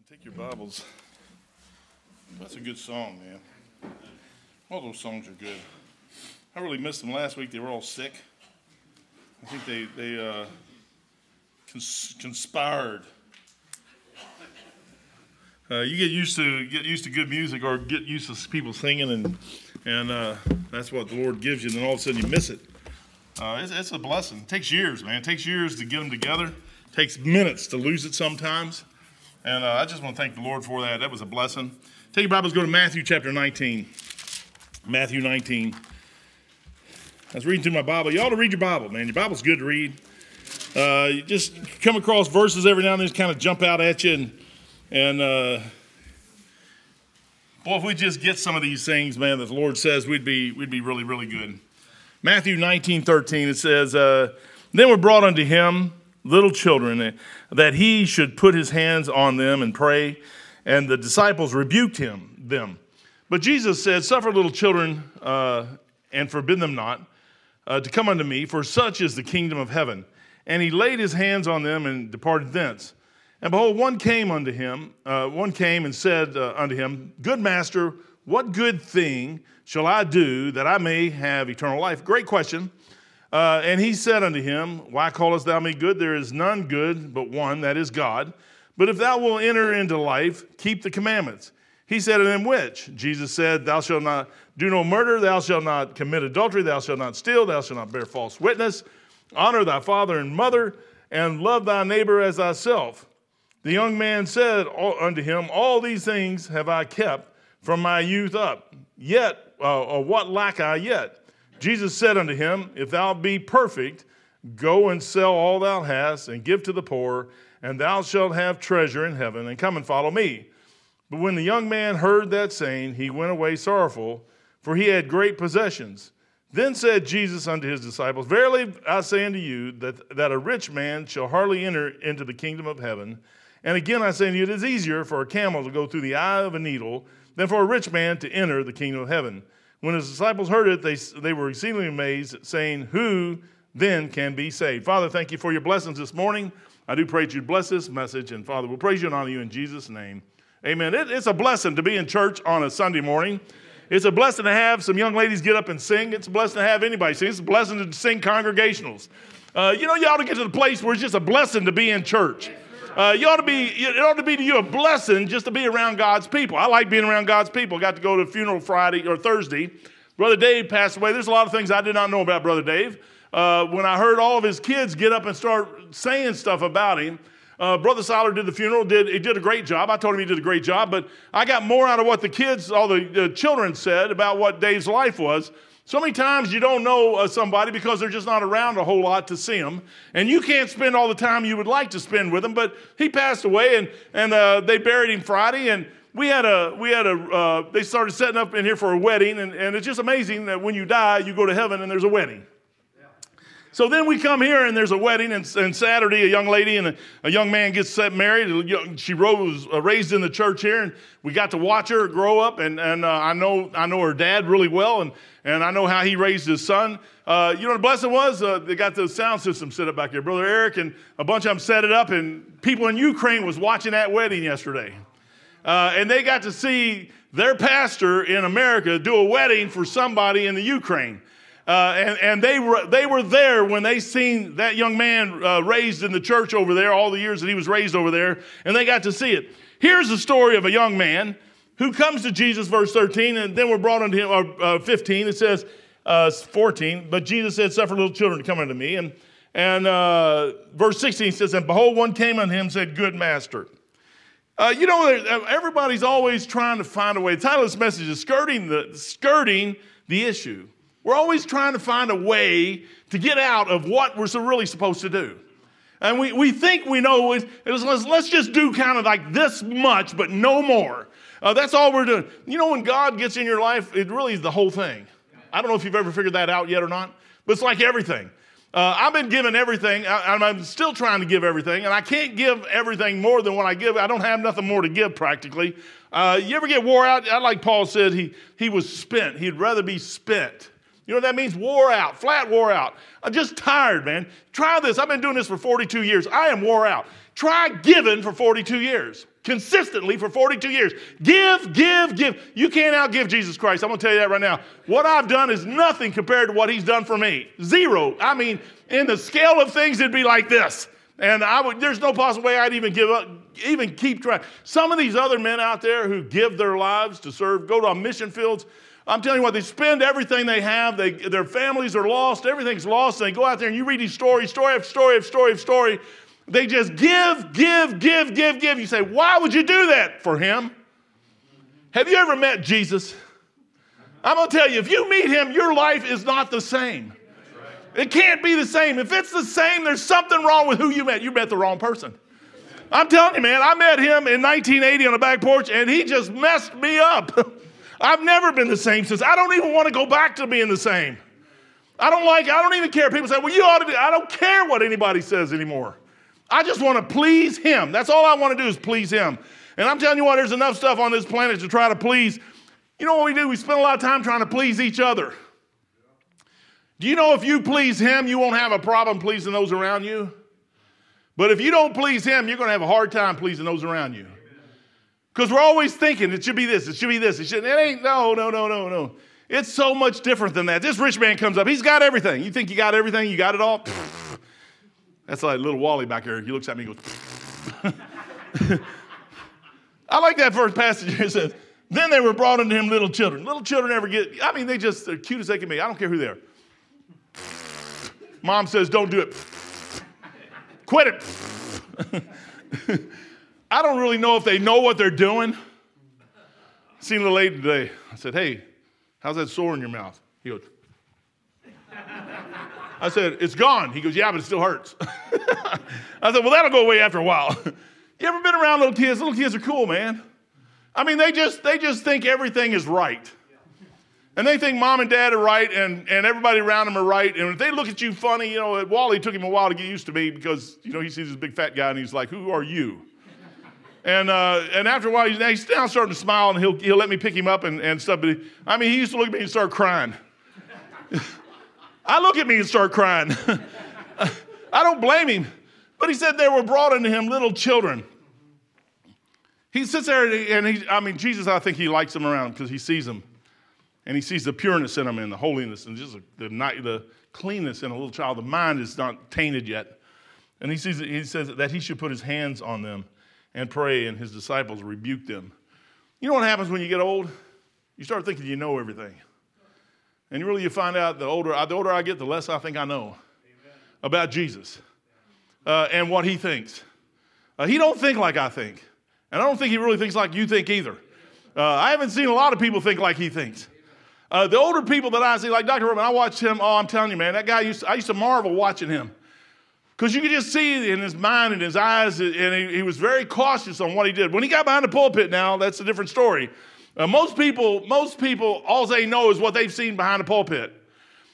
Amen. Take your Bibles. That's a good song, man. All those songs are good. I really missed them last week. They were all sick. I think they conspired. You get used to good music, or get used to people singing, and that's what the Lord gives you. And then all of a sudden you miss it. It's a blessing. It takes years, man. It takes years to get them together. It takes minutes to lose it sometimes. And I just want to thank the Lord for that. That was a blessing. Take your Bibles, go to Matthew chapter 19. Matthew 19. I was reading through my Bible. You ought to read your Bible, man. Your Bible's good to read. You just come across verses every now and then that kind of jump out at you. And boy, if we just get some of these things, man, that the Lord says, we'd be really, really good. Matthew 19:13, it says, Then were brought unto him little children, that he should put his hands on them and pray. And the disciples rebuked them. But Jesus said, Suffer little children and forbid them not to come unto me, for such is the kingdom of heaven. And he laid his hands on them and departed thence. And behold, one came and said unto him, Good master, what good thing shall I do that I may have eternal life? Great question. And he said unto him, Why callest thou me good? There is none good but one, that is God. But if thou wilt enter into life, keep the commandments. He said unto him, Which? Jesus said, Thou shalt not do no murder, thou shalt not commit adultery, thou shalt not steal, thou shalt not bear false witness, honor thy father and mother, and love thy neighbor as thyself. The young man said unto him, All these things have I kept from my youth up, yet, what lack I yet? Jesus said unto him, If thou be perfect, go and sell all thou hast, and give to the poor, and thou shalt have treasure in heaven, and come and follow me. But when the young man heard that saying, he went away sorrowful, for he had great possessions. Then said Jesus unto his disciples, Verily I say unto you, that a rich man shall hardly enter into the kingdom of heaven. And again I say unto you, it is easier for a camel to go through the eye of a needle than for a rich man to enter the kingdom of heaven. When his disciples heard it, they were exceedingly amazed, saying, Who then can be saved? Father, thank you for your blessings this morning. I do pray that you bless this message. And Father, we'll praise you and honor you in Jesus' name. Amen. It's a blessing to be in church on a Sunday morning. It's a blessing to have some young ladies get up and sing. It's a blessing to have anybody sing. It's a blessing to sing congregationals. You ought to get to the place where it's just a blessing to be in church. It ought to be to you a blessing just to be around God's people. I like being around God's people. Got to go to a funeral Friday or Thursday. Brother Dave passed away. There's a lot of things I did not know about Brother Dave. When I heard all of his kids get up and start saying stuff about him, Brother Seiler did the funeral. He did a great job. I told him he did a great job, but I got more out of what all the children said about what Dave's life was. So many times you don't know somebody because they're just not around a whole lot to see them. And you can't spend all the time you would like to spend with them, but he passed away and they buried him Friday. And we had they started setting up in here for a wedding. And it's just amazing that when you die, you go to heaven and there's a wedding. Yeah. So then we come here and there's a wedding. And Saturday, a young lady and a young man gets married. She was raised in the church here, and we got to watch her grow up. And I know her dad really well. And I know how he raised his son. You know what a blessing was? They got the sound system set up back here. Brother Eric and a bunch of them set it up, and people in Ukraine was watching that wedding yesterday. And they got to see their pastor in America do a wedding for somebody in the Ukraine. And they were there when they seen that young man raised in the church over there, all the years that he was raised over there, and they got to see it. Here's the story of a young man who comes to Jesus, verse 13, and then we're brought unto him, or 15, it says, 14, but Jesus said, Suffer little children to come unto me. And verse 16 says, And behold, one came unto him and said, Good master. Everybody's always trying to find a way. The title of this message is Skirting the Issue. We're always trying to find a way to get out of what we're really supposed to do. And we think we know, let's just do kind of like this much, but no more. That's all we're doing. You know, when God gets in your life, it really is the whole thing. I don't know if you've ever figured that out yet or not, but it's like everything. I've been giving everything, and I'm still trying to give everything, and I can't give everything more than what I give. I don't have nothing more to give practically. You ever get wore out? Like Paul said, he was spent. He'd rather be spent. You know what that means? Wore out, flat wore out. I'm just tired, man. Try this. I've been doing this for 42 years. I am wore out. Try giving for 42 years. consistently for 42 years. Give, give, give. You can't outgive Jesus Christ. I'm going to tell you that right now. What I've done is nothing compared to what he's done for me. Zero. I mean, in the scale of things, it'd be like this. And there's no possible way I'd even give up, even keep trying. Some of these other men out there who give their lives to serve, go to mission fields, I'm telling you what, they spend everything they have. Their families are lost. Everything's lost. They go out there and you read these stories, story after story after story after story. They just give, give, give, give, give. You say, why would you do that for him? Have you ever met Jesus? I'm going to tell you, if you meet him, your life is not the same. It can't be the same. If it's the same, there's something wrong with who you met. You met the wrong person. I'm telling you, man, I met him in 1980 on the back porch, and he just messed me up. I've never been the same since. I don't even want to go back to being the same. I don't even care. People say, well, you ought to do. I don't care what anybody says anymore. I just want to please him. That's all I want to do is please him. And I'm telling you what, there's enough stuff on this planet to try to please. You know what we do? We spend a lot of time trying to please each other. Do you know if you please him, you won't have a problem pleasing those around you? But if you don't please him, you're going to have a hard time pleasing those around you. Because we're always thinking, it should be this, it should be this, it ain't, no. It's so much different than that. This rich man comes up, he's got everything. You think you got everything, you got it all? That's like little Wally back here. He looks at me and goes, I like that first passage here. It says, then they were brought unto him little children. Little children never get, I mean, they're cute as they can be. I don't care who they are. Mom says, don't do it. Quit it. I don't really know if they know what they're doing. I seen a little lady today. I said, hey, how's that sore in your mouth? He goes, I said, it's gone. He goes, yeah, but it still hurts. I said, well, that'll go away after a while. You ever been around little kids? Little kids are cool, man. I mean, they just think everything is right. And they think mom and dad are right, and everybody around them are right. And if they look at you funny, you know, Wally took him a while to get used to me because, you know, he sees this big fat guy, and he's like, who are you? And after a while, he's now starting to smile, and he'll let me pick him up and stuff. But I mean, he used to look at me and start crying. I look at me and start crying. I don't blame him. But he said they were brought into him little children. He sits there, and Jesus, I think he likes them around because he sees them. And he sees the pureness in them and the holiness and just the cleanness in a little child. The mind is not tainted yet. And he says that he should put his hands on them and pray, and his disciples rebuked them. You know what happens when you get old? You start thinking you know everything. And really you find out the older I get, the less I think I know about Jesus and what he thinks. He don't think like I think. And I don't think he really thinks like you think either. I haven't seen a lot of people think like he thinks. The older people that I see, like Dr. Roman, I watched him. Oh, I'm telling you, man, that guy, I used to marvel watching him. Because you could just see in his mind and his eyes, and he was very cautious on what he did. When he got behind the pulpit now, that's a different story. Most people, all they know is what they've seen behind the pulpit.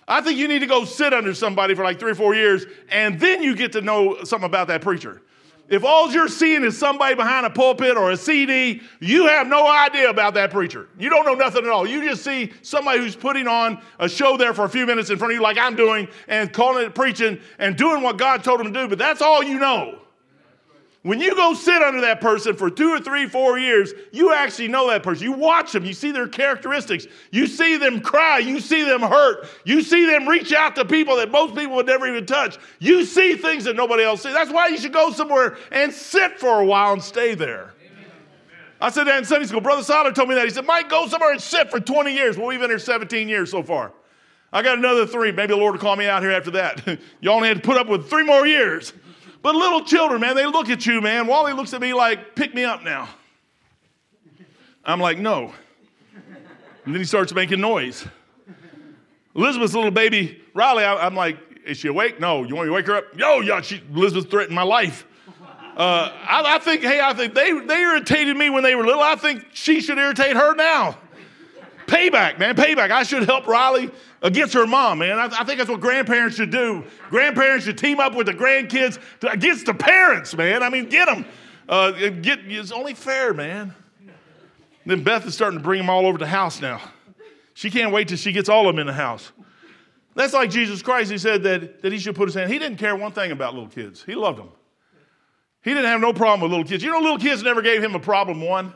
I think you need to go sit under somebody for like 3 or 4 years, and then you get to know something about that preacher. If all you're seeing is somebody behind a pulpit or a CD, you have no idea about that preacher. You don't know nothing at all. You just see somebody who's putting on a show there for a few minutes in front of you like I'm doing and calling it preaching and doing what God told him to do, but that's all you know. When you go sit under that person for 2 or 3, 4 years, you actually know that person. You watch them. You see their characteristics. You see them cry. You see them hurt. You see them reach out to people that most people would never even touch. You see things that nobody else sees. That's why you should go somewhere and sit for a while and stay there. Amen. I said that in Sunday school. Brother Siler told me that. He said, Mike, go somewhere and sit for 20 years. Well, we've been here 17 years so far. I got another 3. Maybe the Lord will call me out here after that. You only had to put up with 3 more years. But little children, man, they look at you, man. Wally looks at me like, pick me up now. I'm like, no. And then he starts making noise. Elizabeth's little baby, Riley, I'm like, is she awake? No. You want me to wake her up? Elizabeth threatened my life. I think they irritated me when they were little. I think she should irritate her now. Payback, man, payback. I should help Riley against her mom, man. I think that's what grandparents should do. Grandparents should team up with the grandkids against the parents, man. I mean, get them. It's only fair, man. And then Beth is starting to bring them all over the house now. She can't wait till she gets all of them in the house. That's like Jesus Christ. He said that he should put his hand. He didn't care one thing about little kids. He loved them. He didn't have no problem with little kids. You know, little kids never gave him a problem one.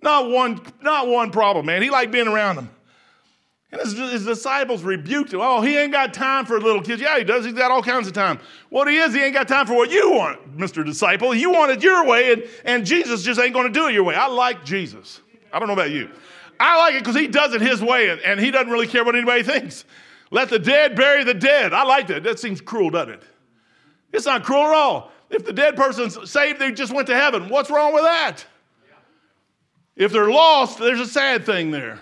Not one problem, man. He liked being around them. And his disciples rebuked him. Oh, he ain't got time for little kids. Yeah, he does. He's got all kinds of time. What he is, he ain't got time for what you want, Mr. Disciple. You want it your way, and Jesus just ain't going to do it your way. I like Jesus. I don't know about you. I like it because he does it his way, and he doesn't really care what anybody thinks. Let the dead bury the dead. I like that. That seems cruel, doesn't it? It's not cruel at all. If the dead person's saved, they just went to heaven. What's wrong with that? If they're lost, there's a sad thing there.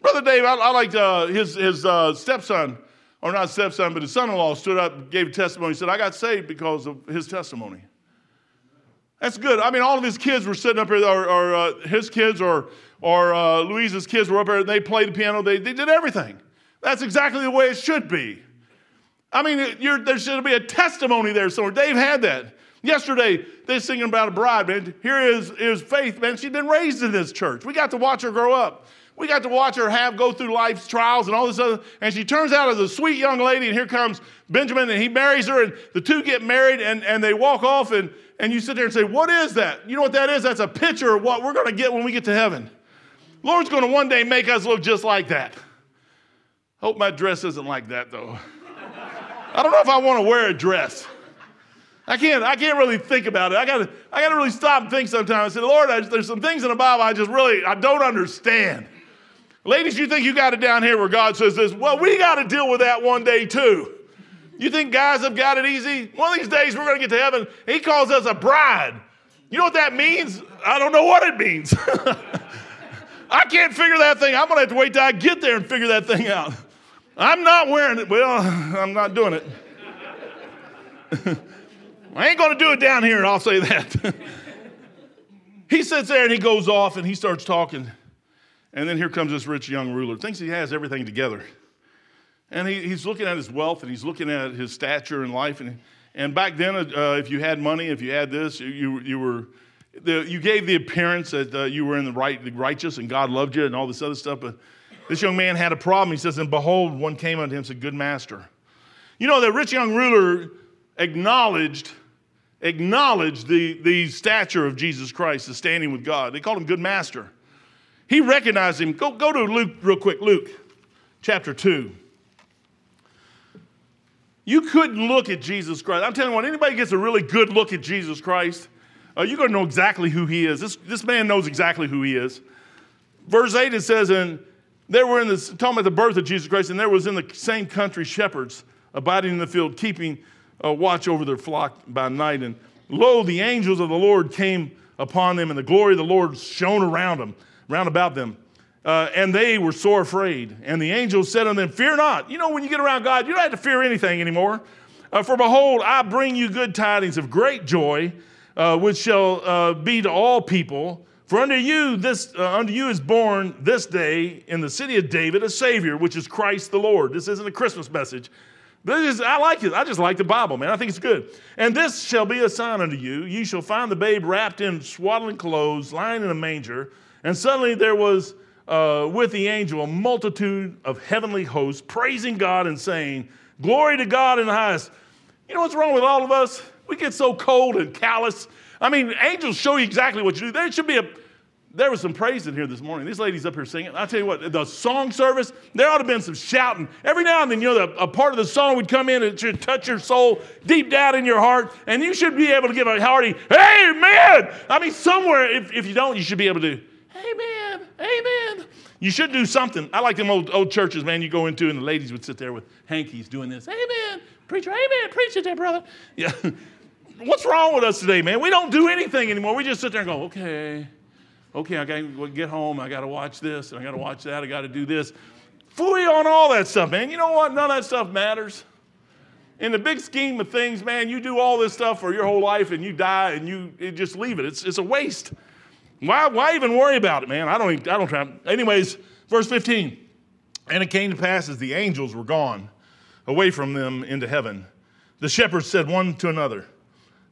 Brother Dave, I liked his stepson, or not stepson, but his son-in-law stood up, gave testimony. He said, I got saved because of his testimony. That's good. I mean, all of his kids were sitting up here, or his kids or Louise's kids were up here, and they played the piano. They did everything. That's exactly the way it should be. I mean, there should be a testimony there somewhere. Dave had that. Yesterday, they're singing about a bride, man. Here is Faith, man. She's been raised in this church. We got to watch her grow up. We got to watch her go through life's trials and all this other, and she turns out as a sweet young lady, and here comes Benjamin, and he marries her, and the two get married, and they walk off, and you sit there and say, what is that? You know what that is? That's a picture of what we're going to get when we get to heaven. Lord's going to one day make us look just like that. Hope my dress isn't like that, though. I don't know if I want to wear a dress. I can't really think about it. I got to really stop and think sometimes. I say, Lord, there's some things in the Bible I don't understand. Ladies, you think you got it down here where God says this? Well, we got to deal with that one day too. You think guys have got it easy? One of these days we're going to get to heaven. He calls us a bride. You know what that means? I don't know what it means. I can't figure that thing. I'm going to have to wait till I get there and figure that thing out. I'm not wearing it. Well, I'm not doing it. I ain't going to do it down here, I'll say that. He sits there and he goes off and he starts talking. And then here comes this rich young ruler. Thinks he has everything together. And he's looking at his wealth and he's looking at his stature in life. And back then, if you had money, if you had this, you gave the appearance that you were in the righteous and God loved you and all this other stuff. But this young man had a problem. He says, and behold, one came unto him and said, good master. You know, the rich young ruler acknowledged the stature of Jesus Christ, the standing with God. They called him good master. He recognized him. Go to Luke real quick. Luke chapter 2. You couldn't look at Jesus Christ. I'm telling you, when anybody gets a really good look at Jesus Christ, you're going to know exactly who he is. This man knows exactly who he is. Verse 8, it says, and there were talking about the birth of Jesus Christ, and there was in the same country shepherds abiding in the field, keeping watch over their flock by night. And lo, the angels of the Lord came upon them, and the glory of the Lord shone around them. Round about them, and they were sore afraid. And the angel said unto them, fear not. You know, when you get around God, you don't have to fear anything anymore. For behold, I bring you good tidings of great joy, which shall be to all people. For unto you is born this day in the city of David a Savior, which is Christ the Lord. This isn't a Christmas message. I like it. I just like the Bible, man. I think it's good. And this shall be a sign unto you. You shall find the babe wrapped in swaddling clothes, lying in a manger. And suddenly there was with the angel a multitude of heavenly hosts praising God and saying, glory to God in the highest. You know what's wrong with all of us? We get so cold and callous. I mean, angels show you exactly what you do. There was some praise in here this morning. These ladies up here singing. I'll tell you what, the song service, there ought to have been some shouting. Every now and then, you know, a part of the song would come in and it should touch your soul deep down in your heart, and you should be able to give a hearty, amen. I mean, somewhere, if you don't, you should be able to. Amen, amen. You should do something. I like them old churches, man, you go into, and the ladies would sit there with hankies doing this. Amen, preacher, amen, preach it there, brother. Yeah. What's wrong with us today, man? We don't do anything anymore. We just sit there and go, okay, I got to get home. I got to watch this, and I got to watch that. I got to do this. Fooey on all that stuff, man. You know what? None of that stuff matters. In the big scheme of things, man, you do all this stuff for your whole life, and you die, and you just leave it. It's a waste. Why even worry about it, man? I don't try. Anyways, verse 15. And it came to pass as the angels were gone away from them into heaven, the shepherds said one to another,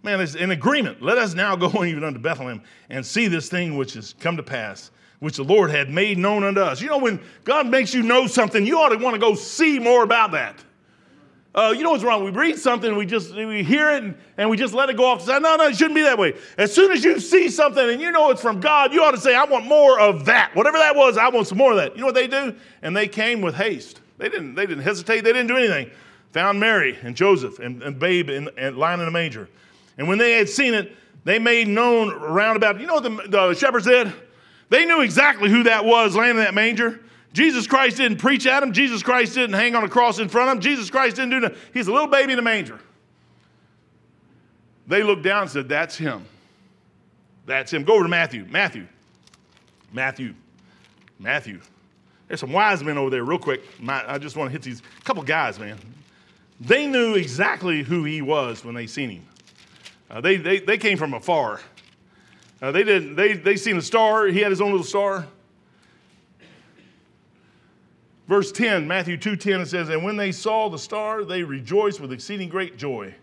man, it's in agreement. Let us now go even unto Bethlehem and see this thing which has come to pass, which the Lord had made known unto us. You know, when God makes you know something, you ought to want to go see more about that. You know what's wrong? We read something, we hear it, and we just let it go off. No, it shouldn't be that way. As soon as you see something and you know it's from God, you ought to say, I want more of that. Whatever that was, I want some more of that. You know what they do? And they came with haste. They didn't hesitate. They didn't do anything. Found Mary and Joseph and babe and lying in a manger. And when they had seen it, they made known around about. You know what the shepherds did? They knew exactly who that was laying in that manger. Jesus Christ didn't preach at him. Jesus Christ didn't hang on a cross in front of him. Jesus Christ didn't do nothing. He's a little baby in a manger. They looked down and said, that's him. That's him. Go over to Matthew. There's some wise men over there real quick. I just want to hit these couple guys, man. They knew exactly who he was when they seen him. They came from afar. They seen a star. He had his own little star. Verse 10, Matthew 2:10, it says, and when they saw the star, they rejoiced with exceeding great joy.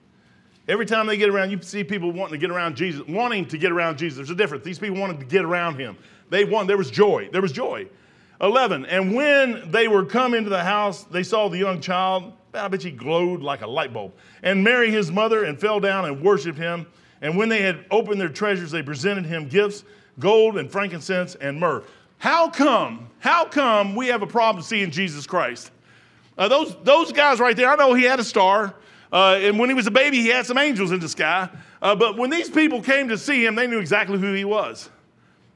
Every time they get around, you see people wanting to get around Jesus. There's a difference. These people wanted to get around him. There was joy. 11, and when they were come into the house, they saw the young child. I bet he glowed like a light bulb. And Mary, his mother, and fell down and worshiped him. And when they had opened their treasures, they presented him gifts, gold and frankincense and myrrh. How come we have a problem seeing Jesus Christ? Those guys right there, I know he had a star. And when he was a baby, he had some angels in the sky. But when these people came to see him, they knew exactly who he was.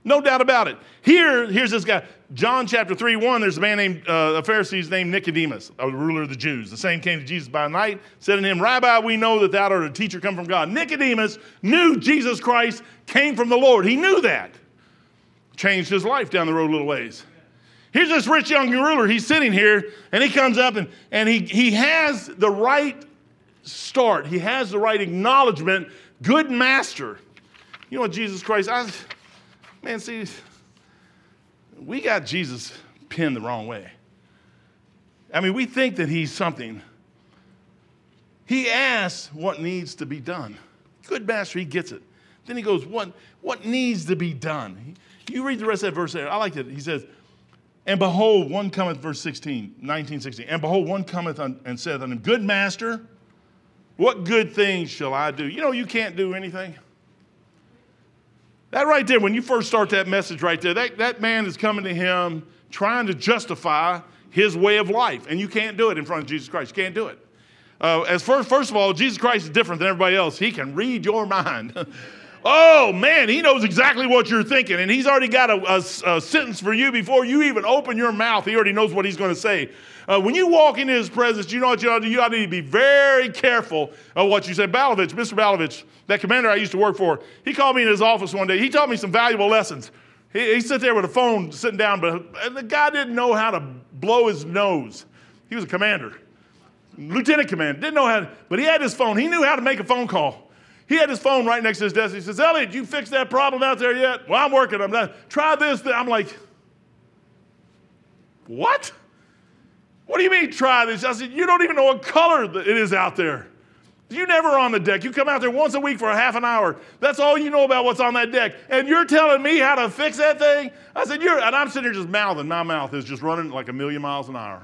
No doubt about it. Here's this guy. John chapter 3:1, there's a man named, a Pharisee named Nicodemus, a ruler of the Jews. The same came to Jesus by night, said to him, Rabbi, we know that thou art a teacher come from God. Nicodemus knew Jesus Christ came from the Lord. He knew that. Changed his life down the road a little ways. Here's this rich young ruler. He's sitting here, and he comes up, and he has the right start. He has the right acknowledgement. Good master. You know what, Jesus Christ, we got Jesus pinned the wrong way. I mean, we think that he's something. He asks what needs to be done. Good master, he gets it. Then he goes, what needs to be done? You read the rest of that verse there. I like it. He says, and behold, one cometh, verse 16, and behold, one cometh and saith unto him, good master, what good things shall I do? You know, you can't do anything. That right there, when you first start that message right there, that man is coming to him trying to justify his way of life. And you can't do it in front of Jesus Christ. You can't do it. First of all, Jesus Christ is different than everybody else. He can read your mind. Oh, man, he knows exactly what you're thinking, and he's already got a sentence for you before you even open your mouth. He already knows what he's going to say. When you walk into his presence, you know what you ought to do? You ought to be very careful of what you say. Balovich, Mr. Balovich, that commander I used to work for, he called me in his office one day. He taught me some valuable lessons. He sat there with a phone sitting down, but the guy didn't know how to blow his nose. He was a commander, lieutenant commander, didn't know how to, but he had his phone. He knew how to make a phone call. He had his phone right next to his desk. He says, Elliot, you fixed that problem out there yet? Well, I'm working on that. Try this. I'm like, what? What do you mean try this? I said, you don't even know what color it is out there. You're never on the deck. You come out there once a week for a half an hour. That's all you know about what's on that deck. And you're telling me how to fix that thing? I said, and I'm sitting here just mouthing. My mouth is just running like a million miles an hour.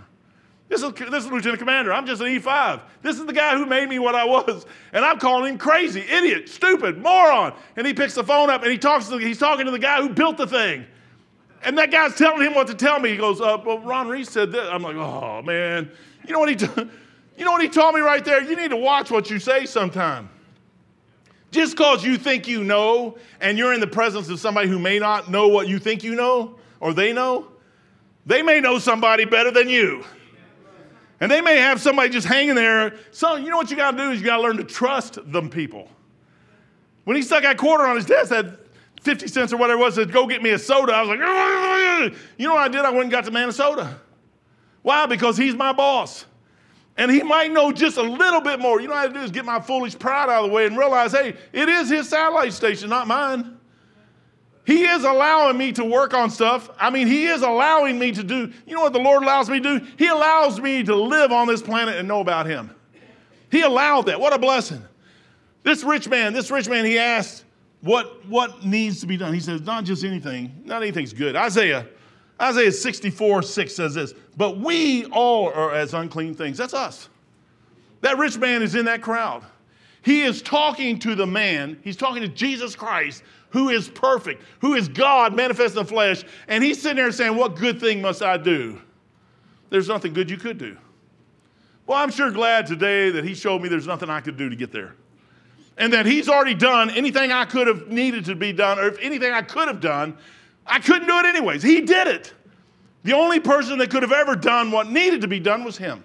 This is Lieutenant Commander. I'm just an E5. This is the guy who made me what I was. And I'm calling him crazy, idiot, stupid, moron. And he picks the phone up and he's talking to the guy who built the thing. And that guy's telling him what to tell me. He goes, well, Ron Reese said this. I'm like, oh, man. You know what he told me right there? You need to watch what you say sometime. Just because you think you know and you're in the presence of somebody who may not know what you think you know or they know, they may know somebody better than you. And they may have somebody just hanging there. So you know what you got to do is you got to learn to trust them people. When he stuck that quarter on his desk, that 50 cents or whatever it was, said, go get me a soda. I was like, argh. You know what I did? I went and got the man a soda. Why? Because he's my boss. And he might know just a little bit more. You know what I had to do is get my foolish pride out of the way and realize, hey, it is his satellite station, not mine. He is allowing me to work on stuff. I mean, he is allowing me to do, you know what the Lord allows me to do? He allows me to live on this planet and know about him. He allowed that. What a blessing. This rich man, he asked what needs to be done. He says, not just anything, not anything's good. Isaiah 64:6 says this, but we all are as unclean things. That's us. That rich man is in that crowd. He is talking to the man. He's talking to Jesus Christ, who is perfect, who is God manifest in the flesh. And he's sitting there saying, what good thing must I do? There's nothing good you could do. Well, I'm sure glad today that he showed me there's nothing I could do to get there. And that he's already done anything I could have needed to be done, or if anything I could have done, I couldn't do it anyways. He did it. The only person that could have ever done what needed to be done was him.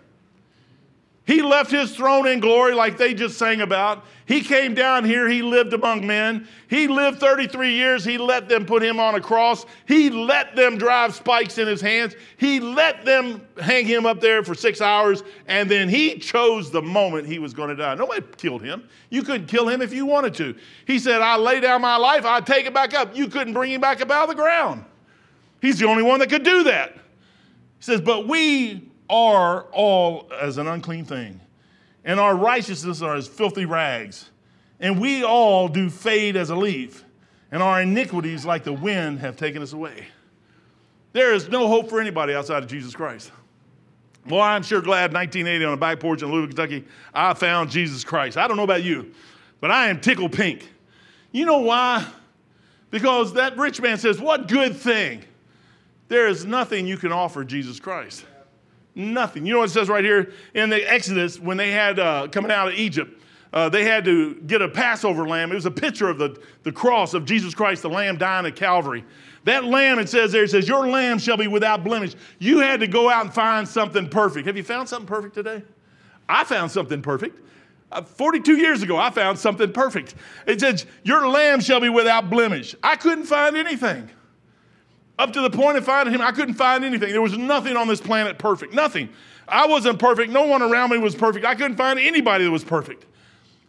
He left his throne in glory like they just sang about. He came down here. He lived among men. He lived 33 years. He let them put him on a cross. He let them drive spikes in his hands. He let them hang him up there for 6 hours. And then he chose the moment he was going to die. Nobody killed him. You couldn't kill him if you wanted to. He said, I lay down my life. I take it back up. You couldn't bring him back up out of the ground. He's the only one that could do that. He says, but we are all as an unclean thing, and our righteousness are as filthy rags, and we all do fade as a leaf, and our iniquities like the wind have taken us away. There is no hope for anybody outside of Jesus Christ. Well, I'm sure glad 1980 on a back porch in Louisville, Kentucky, I found Jesus Christ. I don't know about you, but I am tickled pink. You know why? Because that rich man says, what good thing? There is nothing you can offer Jesus Christ. Nothing. You know what it says right here in the Exodus when they had coming out of Egypt, they had to get a Passover lamb. It was a picture of the cross of Jesus Christ, the lamb dying at Calvary. That lamb, it says there, it says, your lamb shall be without blemish. You had to go out and find something perfect. Have you found something perfect today? I found something perfect. 42 years ago, I found something perfect. It says, your lamb shall be without blemish. I couldn't find anything. Up to the point of finding him, I couldn't find anything. There was nothing on this planet perfect. Nothing. I wasn't perfect. No one around me was perfect. I couldn't find anybody that was perfect.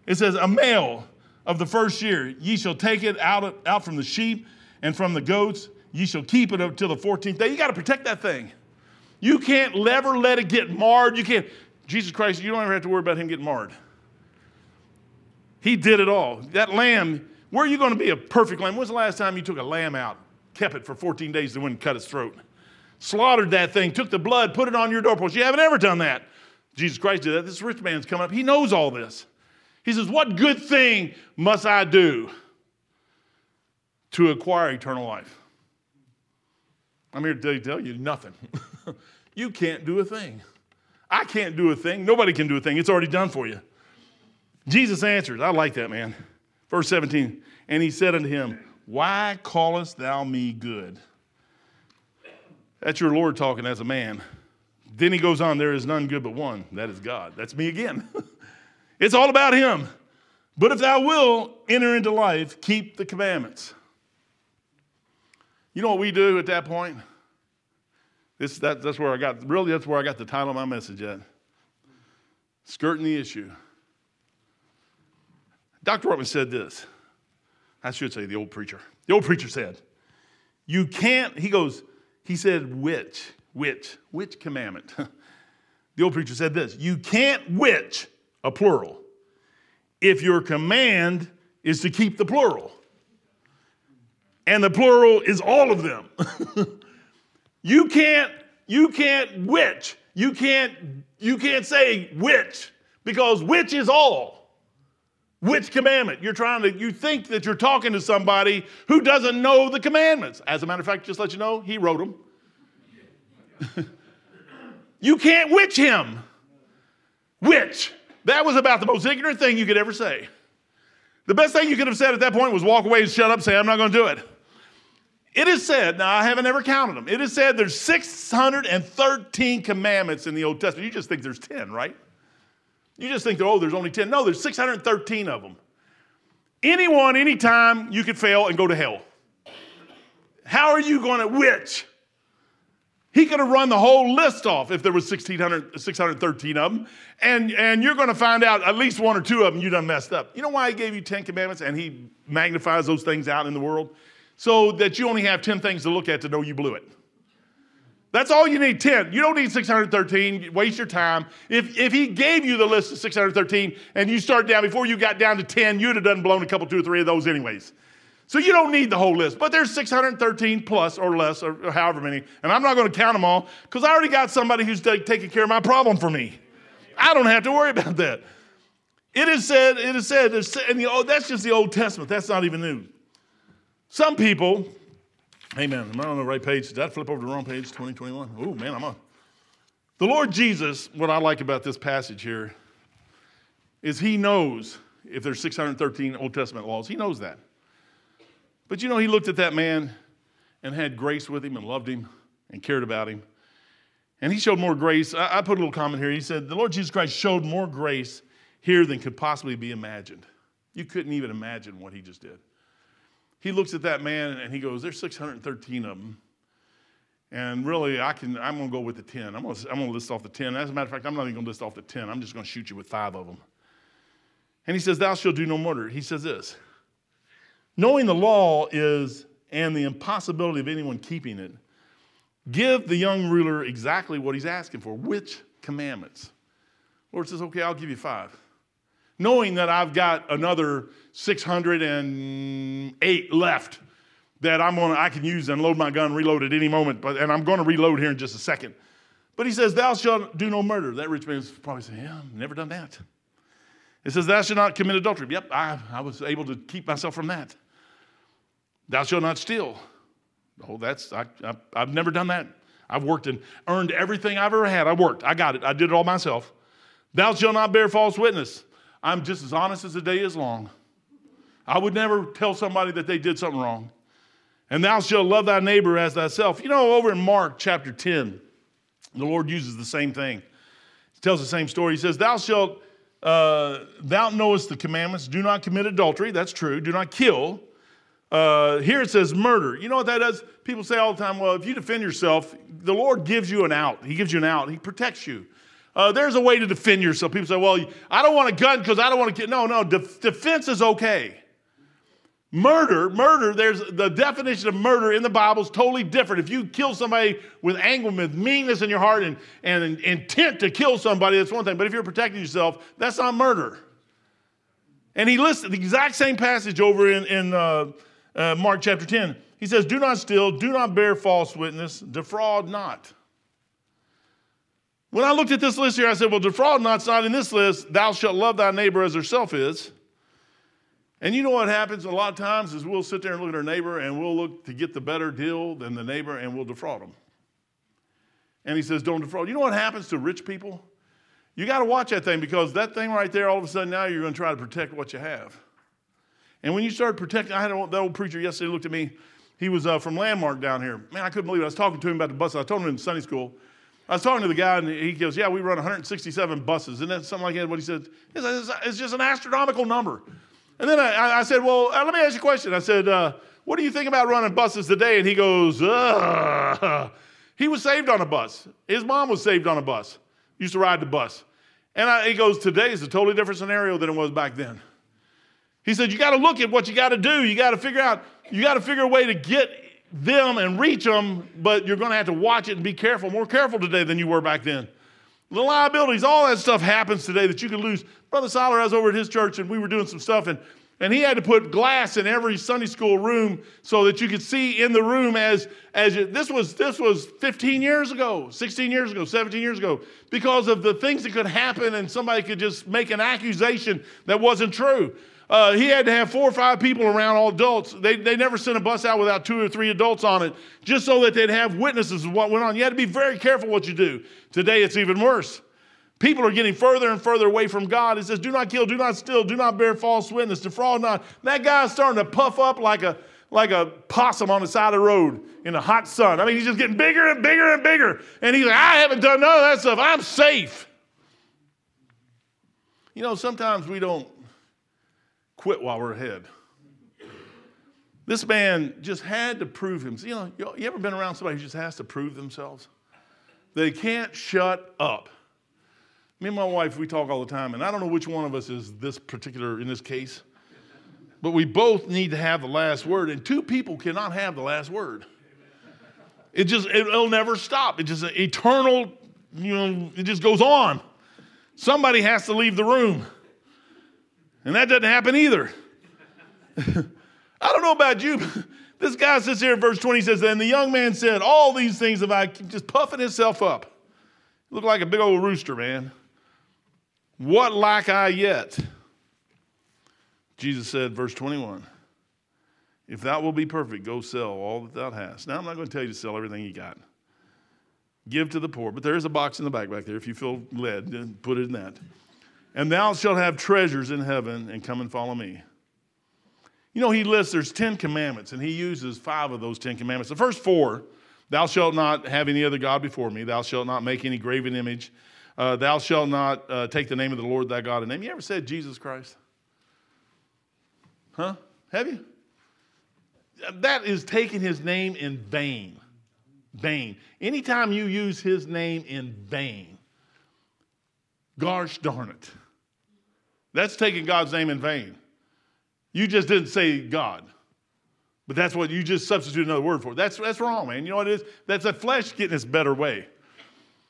It says, a male of the first year, ye shall take it out from the sheep and from the goats. Ye shall keep it up till the 14th day. You got to protect that thing. You can't ever let it get marred. You can't. Jesus Christ, you don't ever have to worry about him getting marred. He did it all. That lamb, where are you going to be a perfect lamb? When's the last time you took a lamb out? Kept it for 14 days, they wouldn't cut its throat. Slaughtered that thing, took the blood, put it on your doorpost. You haven't ever done that. Jesus Christ did that. This rich man's coming up. He knows all this. He says, what good thing must I do to acquire eternal life? I'm here to tell you nothing. You can't do a thing. I can't do a thing. Nobody can do a thing. It's already done for you. Jesus answers. I like that, man. Verse 17, and he said unto him, why callest thou me good? That's your Lord talking as a man. Then he goes on, there is none good but one. That is God. That's me again. It's all about him. But if thou wilt enter into life, keep the commandments. You know what we do at that point? That's where I got, really that's where I got the title of my message at. Skirting the issue. Dr. Ortman said this. I should say the old preacher. The old preacher said, you can't, he said, which commandment? The old preacher said this, you can't which a plural if your command is to keep the plural. And the plural is all of them. You can't say which, because which is all. Which commandment? You think that you're talking to somebody who doesn't know the commandments. As a matter of fact, just to let you know, he wrote them. You can't witch him. Witch. That was about the most ignorant thing you could ever say. The best thing you could have said at that point was walk away and shut up, say, I'm not going to do it. It is said, now I haven't ever counted them. It is said there's 613 commandments in the Old Testament. You just think there's 10, right? You just think, oh, there's only 10. No, there's 613 of them. Anyone, anytime, you could fail and go to hell. How are you going to which? He could have run the whole list off if there was 613 of them. And you're going to find out at least one or two of them you done messed up. You know why he gave you 10 commandments and he magnifies those things out in the world? So that you only have 10 things to look at to know you blew it. That's all you need, 10. You don't need 613. Waste your time. If he gave you the list of 613 and you start down, before you got down to 10, you'd have done blown a couple, two or three of those anyways. So you don't need the whole list. But there's 613 plus or less or however many. And I'm not going to count them all because I already got somebody who's taking care of my problem for me. I don't have to worry about that. It is said, and that's just the Old Testament. That's not even new. Some people, amen, am I on the right page? Did I flip over to the wrong page, 2021? Oh, man, I'm on. The Lord Jesus, what I like about this passage here is he knows if there's 613 Old Testament laws. He knows that. But he looked at that man and had grace with him and loved him and cared about him. And he showed more grace. I put a little comment here. He said, the Lord Jesus Christ showed more grace here than could possibly be imagined. You couldn't even imagine what he just did. He looks at that man and he goes, there's 613 of them. And really, I'm going to go with the 10. I'm going to list off the 10. As a matter of fact, I'm not even going to list off the 10. I'm just going to shoot you with 5 of them. And he says, thou shalt do no murder. He says this, knowing the law is, and the impossibility of anyone keeping it, give the young ruler exactly what he's asking for. Which commandments? Lord says, okay, I'll give you 5. Knowing that I've got another 608 left that I can use and load my gun, reload at any moment, and I'm going to reload here in just a second. But he says, thou shalt do no murder. That rich man's probably saying, yeah, I've never done that. It says, thou shalt not commit adultery. Yep, I was able to keep myself from that. Thou shalt not steal. Oh, I've never done that. I've worked and earned everything I've ever had. I worked. I got it. I did it all myself. Thou shalt not bear false witness. I'm just as honest as the day is long. I would never tell somebody that they did something wrong. And thou shalt love thy neighbor as thyself. Over in Mark chapter 10, the Lord uses the same thing. He tells the same story. He says, thou knowest the commandments. Do not commit adultery. That's true. Do not kill. Here it says murder. You know what that does? People say all the time, well, if you defend yourself, the Lord gives you an out. He gives you an out. He protects you. There's a way to defend yourself. People say, well, I don't want a gun because I don't want to kill. No, defense is okay. Murder, there's the definition of murder in the Bible is totally different. If you kill somebody with anger, with meanness in your heart and intent to kill somebody, that's one thing. But if you're protecting yourself, that's not murder. And he lists the exact same passage over in Mark chapter 10. He says, do not steal, do not bear false witness, defraud not. When I looked at this list here, I said, well, defraud not's not in this list. Thou shalt love thy neighbor as herself is. And you know what happens a lot of times is we'll sit there and look at our neighbor and we'll look to get the better deal than the neighbor and we'll defraud them. And he says, don't defraud. You know what happens to rich people? You got to watch that thing because that thing right there, all of a sudden now you're going to try to protect what you have. And when you start protecting, I had that old preacher yesterday looked at me. He was from Landmark down here. Man, I couldn't believe it. I was talking to him about the buses. I told him in Sunday school. I was talking to the guy, and he goes, yeah, we run 167 buses. Isn't that something like that? What he said, it's just an astronomical number. And then I said, well, let me ask you a question. I said, what do you think about running buses today? And he goes, ugh. He was saved on a bus. His mom was saved on a bus. Used to ride the bus. And he goes, today is a totally different scenario than it was back then. He said, you got to look at what you got to do. You got to figure a way to get them and reach them, but you're going to have to watch it and be careful, more careful today than you were back then. The liabilities, all that stuff happens today that you can lose. Brother Soller, I was over at his church and we were doing some stuff and he had to put glass in every Sunday school room so that you could see in the room this was 15 years ago, 16 years ago, 17 years ago, because of the things that could happen and somebody could just make an accusation that wasn't true. He had to have 4 or 5 people around, all adults. They never sent a bus out without 2 or 3 adults on it, just so that they'd have witnesses of what went on. You had to be very careful what you do. Today it's even worse. People are getting further and further away from God. It says, do not kill, do not steal, do not bear false witness, defraud not. That guy's starting to puff up like a possum on the side of the road in the hot sun. I mean, he's just getting bigger and bigger and bigger. And he's like, I haven't done none of that stuff. I'm safe. Sometimes we don't quit while we're ahead. This man just had to prove himself. You ever been around somebody who just has to prove themselves? They can't shut up. Me and my wife, we talk all the time, and I don't know which one of us is in this case, but we both need to have the last word, and 2 people cannot have the last word. It'll never stop. It just eternal, it just goes on. Somebody has to leave the room. And that doesn't happen either. I don't know about you. This guy sits here in verse 20. He says, and the young man said, all these things have I, just puffing himself up. Looked like a big old rooster, man. What lack I yet? Jesus said, verse 21, if thou wilt be perfect, go sell all that thou hast. Now, I'm not going to tell you to sell everything you got. Give to the poor. But there is a box in the back there. If you feel led, then put it in that. And thou shalt have treasures in heaven, and come and follow me. You know, he lists, there's 10 commandments, and he uses 5 of those 10 commandments. The first 4, thou shalt not have any other God before me. Thou shalt not make any graven image. Thou shalt not take the name of the Lord thy God in name. You ever said Jesus Christ? Huh? Have you? That is taking his name in vain. Vain. Anytime you use his name in vain, gosh darn it. That's taking God's name in vain. You just didn't say God. But that's what you just substitute another word for. That's wrong, man. You know what it is? That's a flesh getting its better way.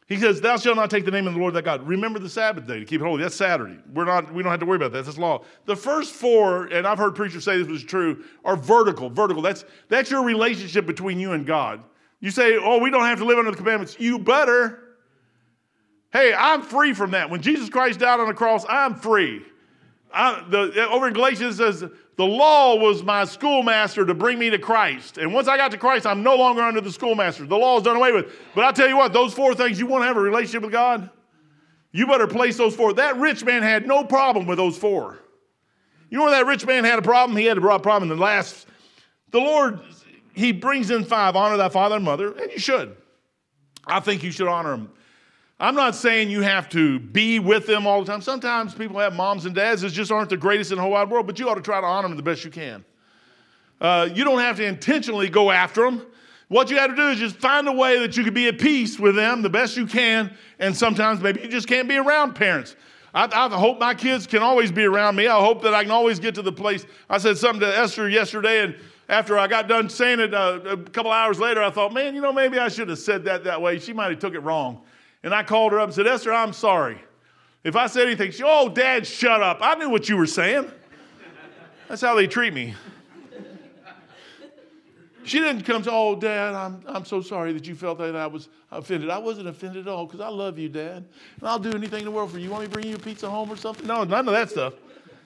He says, thou shalt not take the name of the Lord thy God. Remember the Sabbath day to keep it holy. That's Saturday. We don't have to worry about that. That's law. The first 4, and I've heard preachers say this was true, are vertical. Vertical. That's your relationship between you and God. You say, oh, we don't have to live under the commandments. You better. Hey, I'm free from that. When Jesus Christ died on the cross, I'm free. Over in Galatians it says, the law was my schoolmaster to bring me to Christ. And once I got to Christ, I'm no longer under the schoolmaster. The law is done away with. But I tell you what, those 4 things, you want to have a relationship with God, you better place those 4. That rich man had no problem with those 4. You know where that rich man had a problem? He had a problem in the last. The Lord, he brings in 5, honor thy father and mother, and you should. I think you should honor them. I'm not saying you have to be with them all the time. Sometimes people have moms and dads that just aren't the greatest in the whole wide world, but you ought to try to honor them the best you can. You don't have to intentionally go after them. What you have to do is just find a way that you can be at peace with them the best you can, and sometimes maybe you just can't be around parents. I hope my kids can always be around me. I hope that I can always get to the place. I said something to Esther yesterday, and after I got done saying it a couple hours later, I thought, man, you know, maybe I should have said that way. She might have took it wrong. And I called her up and said, Esther, I'm sorry. If I said anything, she, oh, Dad, shut up. I knew what you were saying. That's how they treat me. She didn't come to, oh, Dad, I'm so sorry that you felt that I was offended. I wasn't offended at all because I love you, Dad. And I'll do anything in the world for you. You want me to bring you a pizza home or something? No, none of that stuff.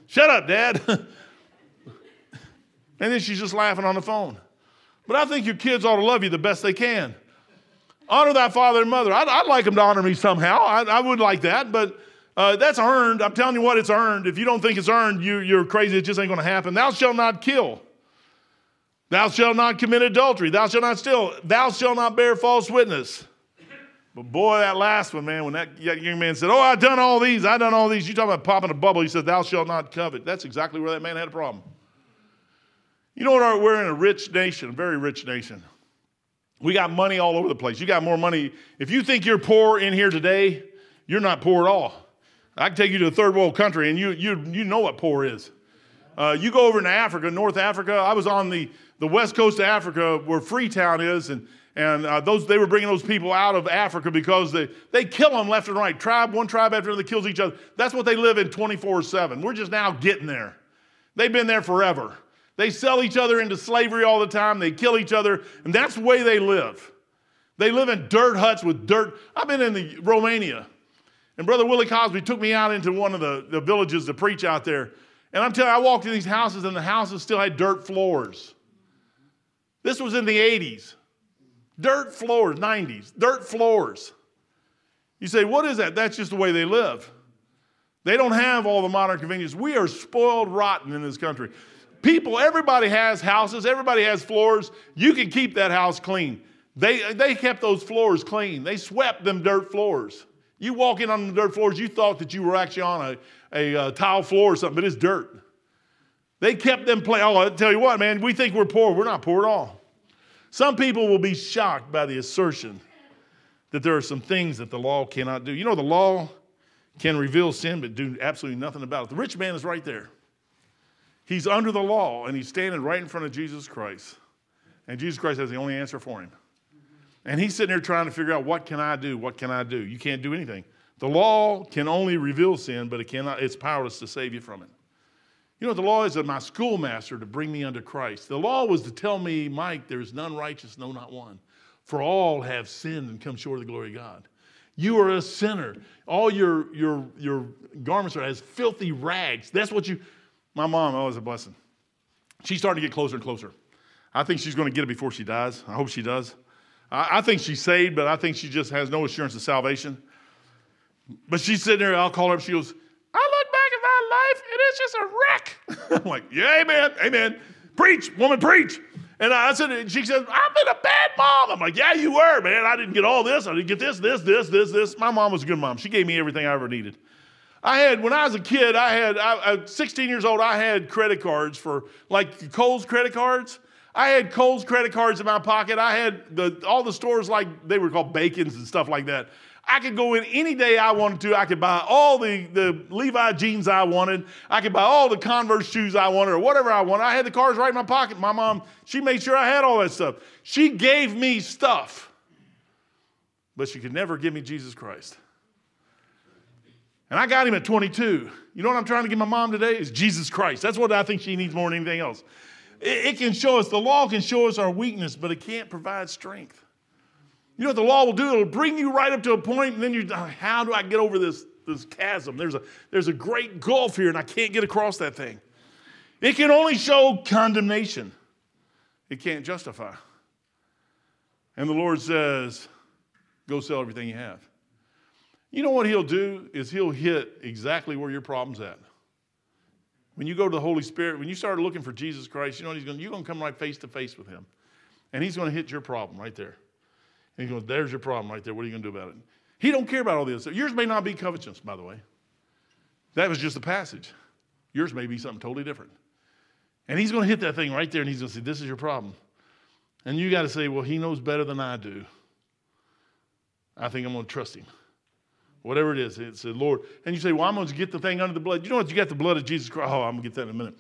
Shut up, Dad. And then she's just laughing on the phone. But I think your kids ought to love you the best they can. Honor thy father and mother. I'd like them to honor me somehow. I would like that, but that's earned. I'm telling you what, it's earned. If you don't think it's earned, you're crazy. It just ain't going to happen. Thou shalt not kill. Thou shalt not commit adultery. Thou shalt not steal. Thou shalt not bear false witness. But boy, that last one, man, when that young man said, oh, I've done all these. You talking about popping a bubble. He said, thou shalt not covet. That's exactly where that man had a problem. You know what? We're in a rich nation, a very rich nation. We got money all over the place. You got more money. If you think you're poor in here today, you're not poor at all. I can take you to a third world country, and you know what poor is. You go over into Africa, North Africa. I was on the west coast of Africa where Freetown is, and they were bringing those people out of Africa because they kill them left and right. One tribe after another kills each other. That's what they live in 24/7. We're just now getting there. They've been there forever. They sell each other into slavery all the time. They kill each other. And that's the way they live. They live in dirt huts with dirt. I've been in Romania. And Brother Willie Cosby took me out into one of the villages to preach out there. And I'm telling you, I walked in these houses, and the houses still had dirt floors. This was in the 80s. Dirt floors, 90s. Dirt floors. You say, what is that? That's just the way they live. They don't have all the modern conveniences. We are spoiled rotten in this country. People, everybody has houses, everybody has floors. You can keep that house clean. They kept those floors clean. They swept them dirt floors. You walk in on the dirt floors, you thought that you were actually on a tile floor or something, but it's dirt. They kept them plain. Oh, I tell you what, man, we think we're poor. We're not poor at all. Some people will be shocked by the assertion that there are some things that the law cannot do. You know, the law can reveal sin, but do absolutely nothing about it. The rich man is right there. He's under the law, and he's standing right in front of Jesus Christ. And Jesus Christ has the only answer for him. And he's sitting there trying to figure out, what can I do? What can I do? You can't do anything. The law can only reveal sin, but it's powerless to save you from it. You know what the law is? That my schoolmaster to bring me unto Christ. The law was to tell me, Mike, there is none righteous, no, not one. For all have sinned and come short of the glory of God. You are a sinner. All your garments are as filthy rags. That's what you... My mom, always a blessing. She's starting to get closer and closer. I think she's going to get it before she dies. I hope she does. I think she's saved, but I think she just has no assurance of salvation. But she's sitting there, I'll call her up, she goes, I look back at my life, and it's just a wreck. I'm like, yeah, amen, amen. Preach, woman, preach. And I said, she says, I've been a bad mom. I'm like, yeah, you were, man. I didn't get all this. I didn't get this. My mom was a good mom. She gave me everything I ever needed. When I was a kid, I 16 years old, I had credit cards for, like, Kohl's credit cards. I had Kohl's credit cards in my pocket. I had all the stores, like, they were called Bacon's and stuff like that. I could go in any day I wanted to. I could buy all the Levi jeans I wanted. I could buy all the Converse shoes I wanted or whatever I wanted. I had the cards right in my pocket. My mom, she made sure I had all that stuff. She gave me stuff, but she could never give me Jesus Christ. And I got him at 22. You know what I'm trying to give my mom today is Jesus Christ. That's what I think she needs more than anything else. It can show us, the law can show us our weakness, but it can't provide strength. You know what the law will do? It'll bring you right up to a point, and then you're, how do I get over this chasm? There's a great gulf here, and I can't get across that thing. It can only show condemnation. It can't justify. And the Lord says, go sell everything you have. You know what he'll do is he'll hit exactly where your problem's at. When you go to the Holy Spirit, when you start looking for Jesus Christ, you know what you're going to come right face to face with him. And he's going to hit your problem right there. And he goes, there's your problem right there. What are you going to do about it? He don't care about all this. Yours may not be covetousness, by the way. That was just a passage. Yours may be something totally different. And he's going to hit that thing right there, and he's going to say, this is your problem. And you got to say, well, he knows better than I do. I think I'm going to trust him. Whatever it is, it's the Lord. And you say, well, I'm going to get the thing under the blood. You know what? You got the blood of Jesus Christ. Oh, I'm going to get that in a minute.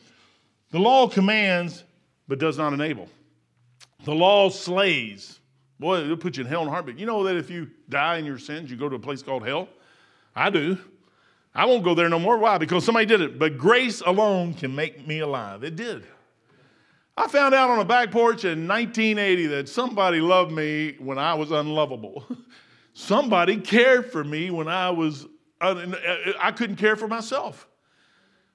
The law commands, but does not enable. The law slays. Boy, it'll put you in hell in a heartbeat. You know that if you die in your sins, you go to a place called hell? I do. I won't go there no more. Why? Because somebody did it. But grace alone can make me alive. It did. I found out on a back porch in 1980 that somebody loved me when I was unlovable. Somebody cared for me when I couldn't care for myself.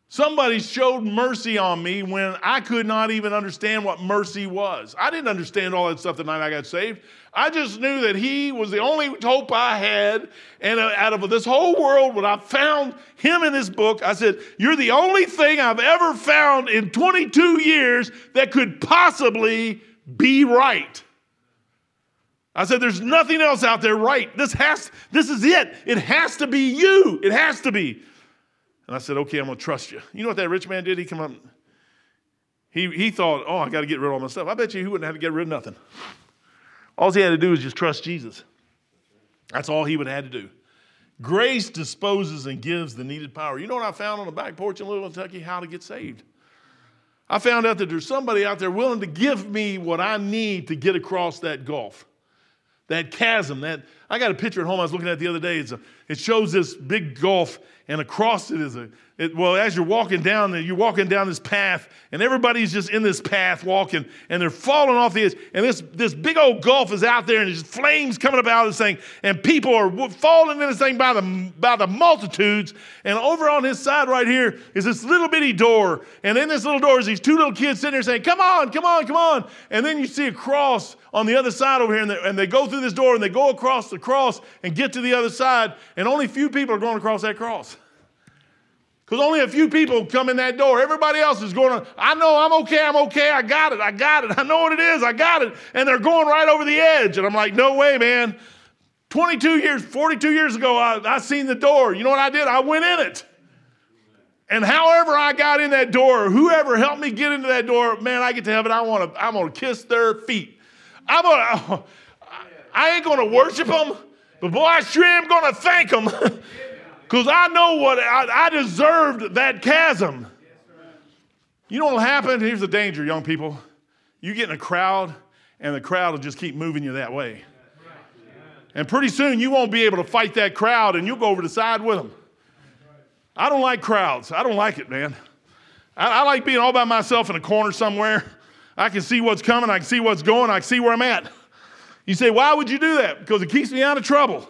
Somebody showed mercy on me when I could not even understand what mercy was. I didn't understand all that stuff the night I got saved. I just knew that he was the only hope I had. And out of this whole world, when I found him in this book, I said, you're the only thing I've ever found in 22 years that could possibly be right. I said, there's nothing else out there right. This is it. It has to be you. It has to be. And I said, okay, I'm going to trust you. You know what that rich man did? He came up. He thought, oh, I got to get rid of all my stuff. I bet you he wouldn't have to get rid of nothing. All he had to do was just trust Jesus. That's all he would have had to do. Grace disposes and gives the needed power. You know what I found on the back porch in Louisville, Kentucky? How to get saved. I found out that there's somebody out there willing to give me what I need to get across that gulf. That chasm, I got a picture at home I was looking at the other day. It shows this big gulf, and across it is as you're walking down this path, and everybody's just in this path walking, and they're falling off the edge, and this big old gulf is out there, and there's flames coming about this thing, and people are falling in this thing by the multitudes, and over on his side right here is this little bitty door, and in this little door is these two little kids sitting there saying, come on, come on, come on, and then you see a cross on the other side over here, and they go through this door, and they go across the cross and get to the other side, and only a few people are going across that cross. Because only a few people come in that door. Everybody else is going on. I know, I'm okay, I got it, I know what it is, I got it. And they're going right over the edge. And I'm like, no way, man. 42 years ago, I seen the door. You know what I did? I went in it. And however I got in that door, whoever helped me get into that door, man, I get to heaven, I'm going to kiss their feet. I ain't going to worship them, but boy, I sure am going to thank them because I know what I deserved that chasm. You know what'll happen? Here's the danger, young people. You get in a crowd, and the crowd will just keep moving you that way. And pretty soon, you won't be able to fight that crowd, and you'll go over the side with them. I don't like crowds. I don't like it, man. I like being all by myself in a corner somewhere. I can see what's coming. I can see what's going. I can see where I'm at. You say, why would you do that? Because it keeps me out of trouble.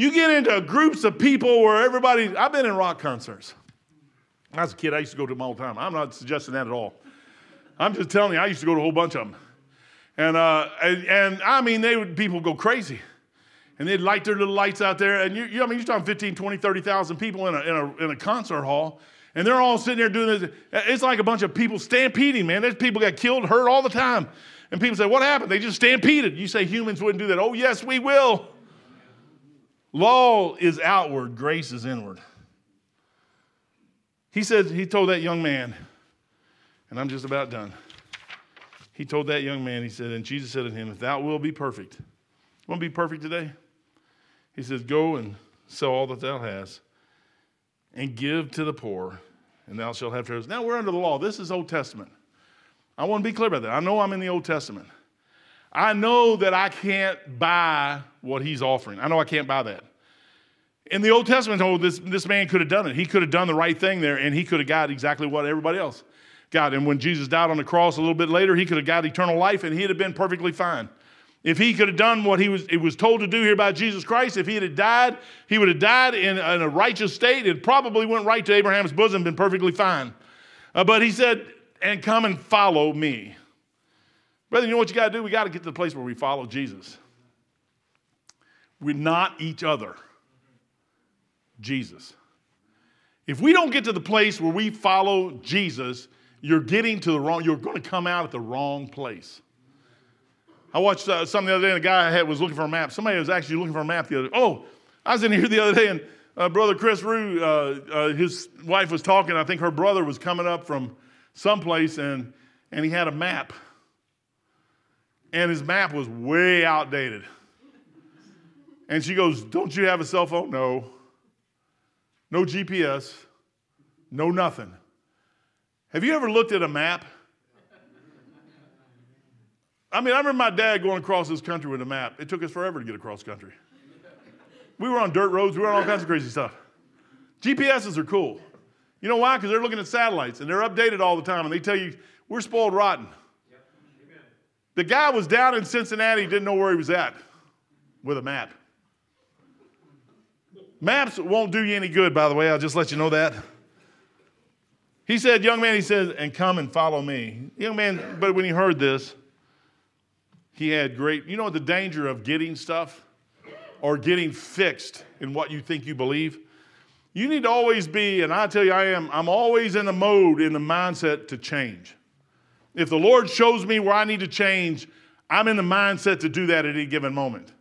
You get into groups of people where everybody, I've been in rock concerts. When I was a kid, I used to go to them all the time. I'm not suggesting that at all. I'm just telling you, I used to go to a whole bunch of them. And I mean, people would go crazy. And they'd light their little lights out there. And you're talking 15, 20, 30,000 people in a concert hall. And they're all sitting there doing this. It's like a bunch of people stampeding, man. There's people got killed, hurt all the time. And people say, what happened? They just stampeded. You say humans wouldn't do that. Oh, yes, we will. Law is outward. Grace is inward. He said, he told that young man, and I'm just about done. He told that young man, he said, and Jesus said to him, if thou wilt be perfect. Want to be perfect today? He says, go and sell all that thou hast and give to the poor, and thou shalt have treasures. Now we're under the law. This is Old Testament. I want to be clear about that. I know I'm in the Old Testament. I know that I can't buy what he's offering. I know I can't buy that. In the Old Testament, this man could have done it. He could have done the right thing there, and he could have got exactly what everybody else got. And when Jesus died on the cross a little bit later, he could have got eternal life, and he'd have been perfectly fine. If he could have done what it was told to do here by Jesus Christ, if he had died, he would have died in a righteous state. It probably went right to Abraham's bosom, been perfectly fine. But he said, and come and follow me. Brother, you know what you got to do? We got to get to the place where we follow Jesus. We're not each other. Jesus. If we don't get to the place where we follow Jesus, you're going to come out at the wrong place. I watched something the other day, and a guy was looking for a map. Somebody was actually looking for a map the other day. Oh, I was in here the other day, and Brother Chris Rue, his wife was talking. I think her brother was coming up from someplace, and he had a map. And his map was way outdated. And she goes, don't you have a cell phone? No. No GPS. No nothing. Have you ever looked at a map? I mean, I remember my dad going across this country with a map. It took us forever to get across country. We were on dirt roads. We were on all kinds of crazy stuff. GPSs are cool. You know why? Because they're looking at satellites, and they're updated all the time, and they tell you, we're spoiled rotten. Yep. Amen. The guy was down in Cincinnati, didn't know where he was at with a map. Maps won't do you any good, by the way. I'll just let you know that. He said, young man, he said, and come and follow me. Young man, but when he heard this, he had great, you know the danger of getting stuff or getting fixed in what you think you believe? You need to always be, and I tell you I am, I'm always in the mode, in the mindset to change. If the Lord shows me where I need to change, I'm in the mindset to do that at any given moment.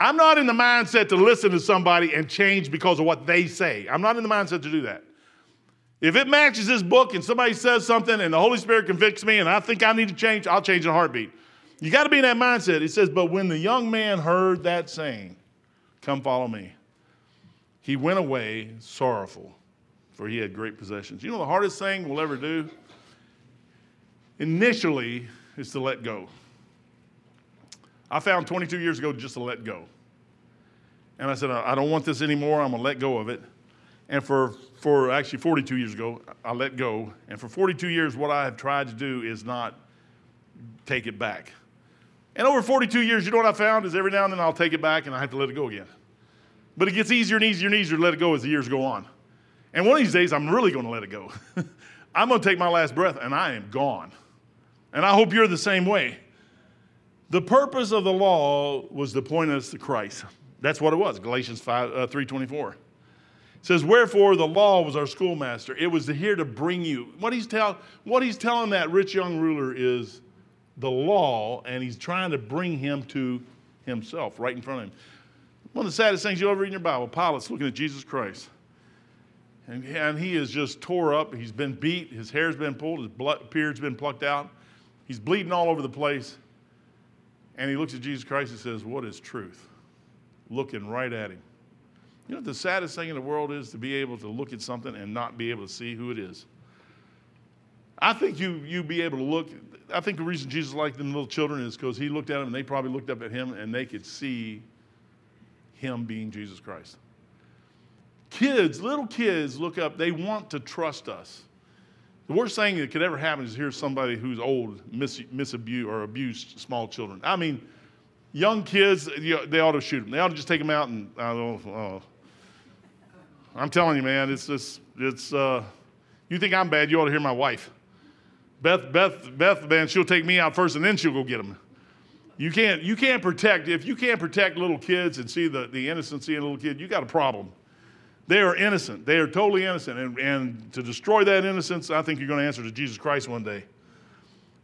I'm not in the mindset to listen to somebody and change because of what they say. I'm not in the mindset to do that. If it matches this book and somebody says something and the Holy Spirit convicts me and I think I need to change, I'll change in a heartbeat. You got to be in that mindset. It says, but when the young man heard that saying, come follow me, he went away sorrowful, for he had great possessions. You know the hardest thing we'll ever do? Initially, is to let go. I found 22 years ago just to let go. And I said, I don't want this anymore. I'm going to let go of it. And for actually 42 years ago, I let go. And for 42 years, what I have tried to do is not take it back. And over 42 years, you know what I found is every now and then I'll take it back and I have to let it go again. But it gets easier and easier and easier to let it go as the years go on. And one of these days, I'm really going to let it go. I'm going to take my last breath and I am gone. And I hope you're the same way. The purpose of the law was to point us to Christ. That's what it was, Galatians 3:24. It says, wherefore the law was our schoolmaster. It was here to bring you. What he's telling that rich young ruler is the law, and he's trying to bring him to himself, right in front of him. One of the saddest things you'll ever read in your Bible, Pilate's looking at Jesus Christ. And he is just tore up. He's been beat. His hair's been pulled. His beard's been plucked out. He's bleeding all over the place. And he looks at Jesus Christ and says, what is truth? Looking right at him. You know what the saddest thing in the world is? To be able to look at something and not be able to see who it is. I think you be able to look. I think the reason Jesus liked them little children is because he looked at them and they probably looked up at him and they could see him being Jesus Christ. Kids, little kids look up. They want to trust us. The worst thing that could ever happen is hear somebody who's old misabuse or abused small children. I mean, young kids, they ought to shoot them. They ought to just take them out and, I'm telling you, man, it's just, you think I'm bad, you ought to hear my wife. Beth, man, she'll take me out first and then she'll go get them. You can't protect, if you can't protect little kids and see the innocency in a little kid, you got a problem. They are innocent. They are totally innocent. And to destroy that innocence, I think you're going to answer to Jesus Christ one day.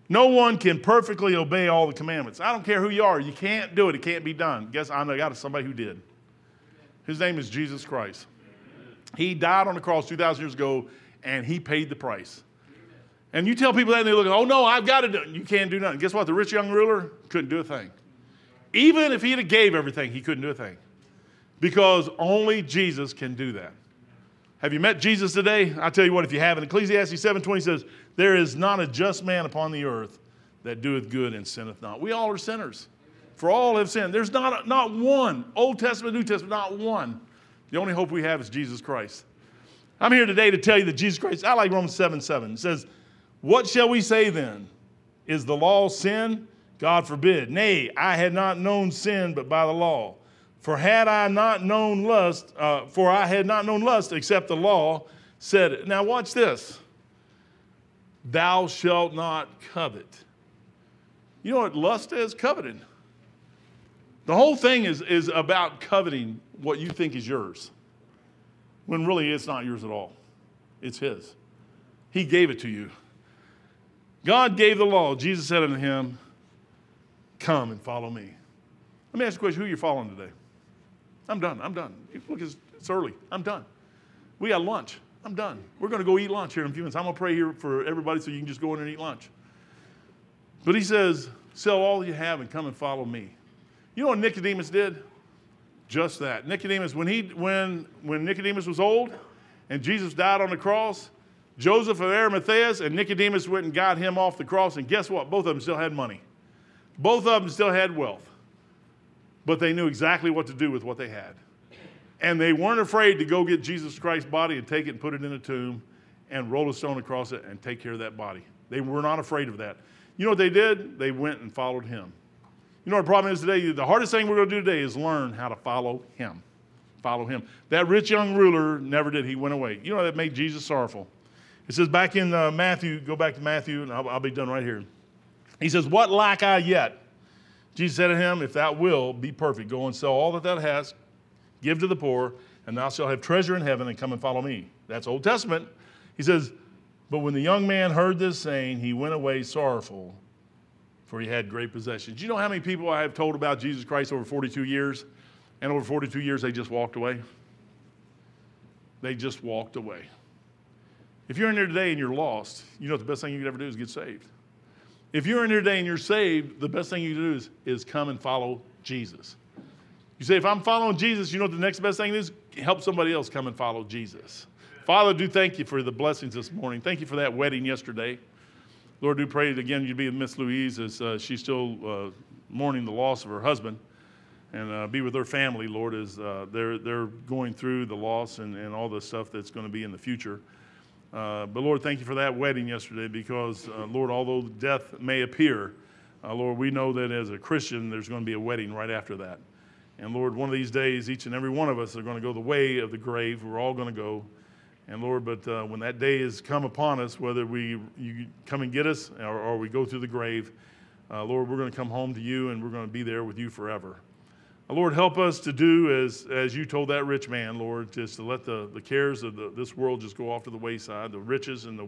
No one can perfectly obey all the commandments. I don't care who you are. You can't do it. It can't be done. Guess I know got somebody who did. His name is Jesus Christ. He died on the cross 2,000 years ago, and he paid the price. And you tell people that, and they look, oh, no, I've got to do it. You can't do nothing. Guess what? The rich young ruler couldn't do a thing. Even if he had gave everything, he couldn't do a thing. Because only Jesus can do that. Have you met Jesus today? I tell you what, if you haven't, Ecclesiastes 7:20 says, there is not a just man upon the earth that doeth good and sinneth not. We all are sinners. For all have sinned. There's not one. Old Testament, New Testament, not one. The only hope we have is Jesus Christ. I'm here today to tell you that Jesus Christ, I like Romans 7:7. It says, what shall we say then? Is the law sin? God forbid. Nay, I had not known sin but by the law. For I had not known lust, except the law said it. Now watch this. Thou shalt not covet. You know what lust is? Coveting. The whole thing is about coveting what you think is yours, when really it's not yours at all. It's his. He gave it to you. God gave the law. Jesus said unto him, come and follow me. Let me ask you a question. Who are you following today? I'm done. Look, it's early. I'm done. We got lunch. I'm done. We're going to go eat lunch here in a few minutes. I'm going to pray here for everybody so you can just go in and eat lunch. But he says, sell all you have and come and follow me. You know what Nicodemus did? Just that. Nicodemus, when Nicodemus was old and Jesus died on the cross, Joseph of Arimathea and Nicodemus went and got him off the cross. And guess what? Both of them still had money. Both of them still had wealth. But they knew exactly what to do with what they had. And they weren't afraid to go get Jesus Christ's body and take it and put it in a tomb and roll a stone across it and take care of that body. They were not afraid of that. You know what they did? They went and followed him. You know what the problem is today? The hardest thing we're going to do today is learn how to follow him. Follow him. That rich young ruler never did. He went away. You know that made Jesus sorrowful. It says back in Matthew, go back to Matthew, and I'll be done right here. He says, what lack I yet? Jesus said to him, if thou wilt, be perfect. Go and sell all that thou hast, give to the poor, and thou shalt have treasure in heaven, and come and follow me. That's Old Testament. He says, but when the young man heard this saying, he went away sorrowful, for he had great possessions. You know how many people I have told about Jesus Christ over 42 years? And over 42 years, they just walked away. They just walked away. If you're in here today and you're lost, you know the best thing you could ever do is get saved. If you're in here today and you're saved, the best thing you can do is come and follow Jesus. You say, if I'm following Jesus, you know what the next best thing is? Help somebody else come and follow Jesus. Father, do thank you for the blessings this morning. Thank you for that wedding yesterday. Lord, do pray that again you'd be with Miss Louise as she's still mourning the loss of her husband. And be with her family, Lord, as they're going through the loss and all the stuff that's going to be in the future. But Lord, thank you for that wedding yesterday because, Lord, although death may appear, Lord, we know that as a Christian, there's going to be a wedding right after that. And Lord, one of these days, each and every one of us are going to go the way of the grave. We're all going to go. And Lord, but when that day has come upon us, whether you come and get us or we go through the grave, Lord, we're going to come home to you and we're going to be there with you forever. Lord, help us to do as you told that rich man, Lord, just to let the cares of this world just go off to the wayside, the riches and the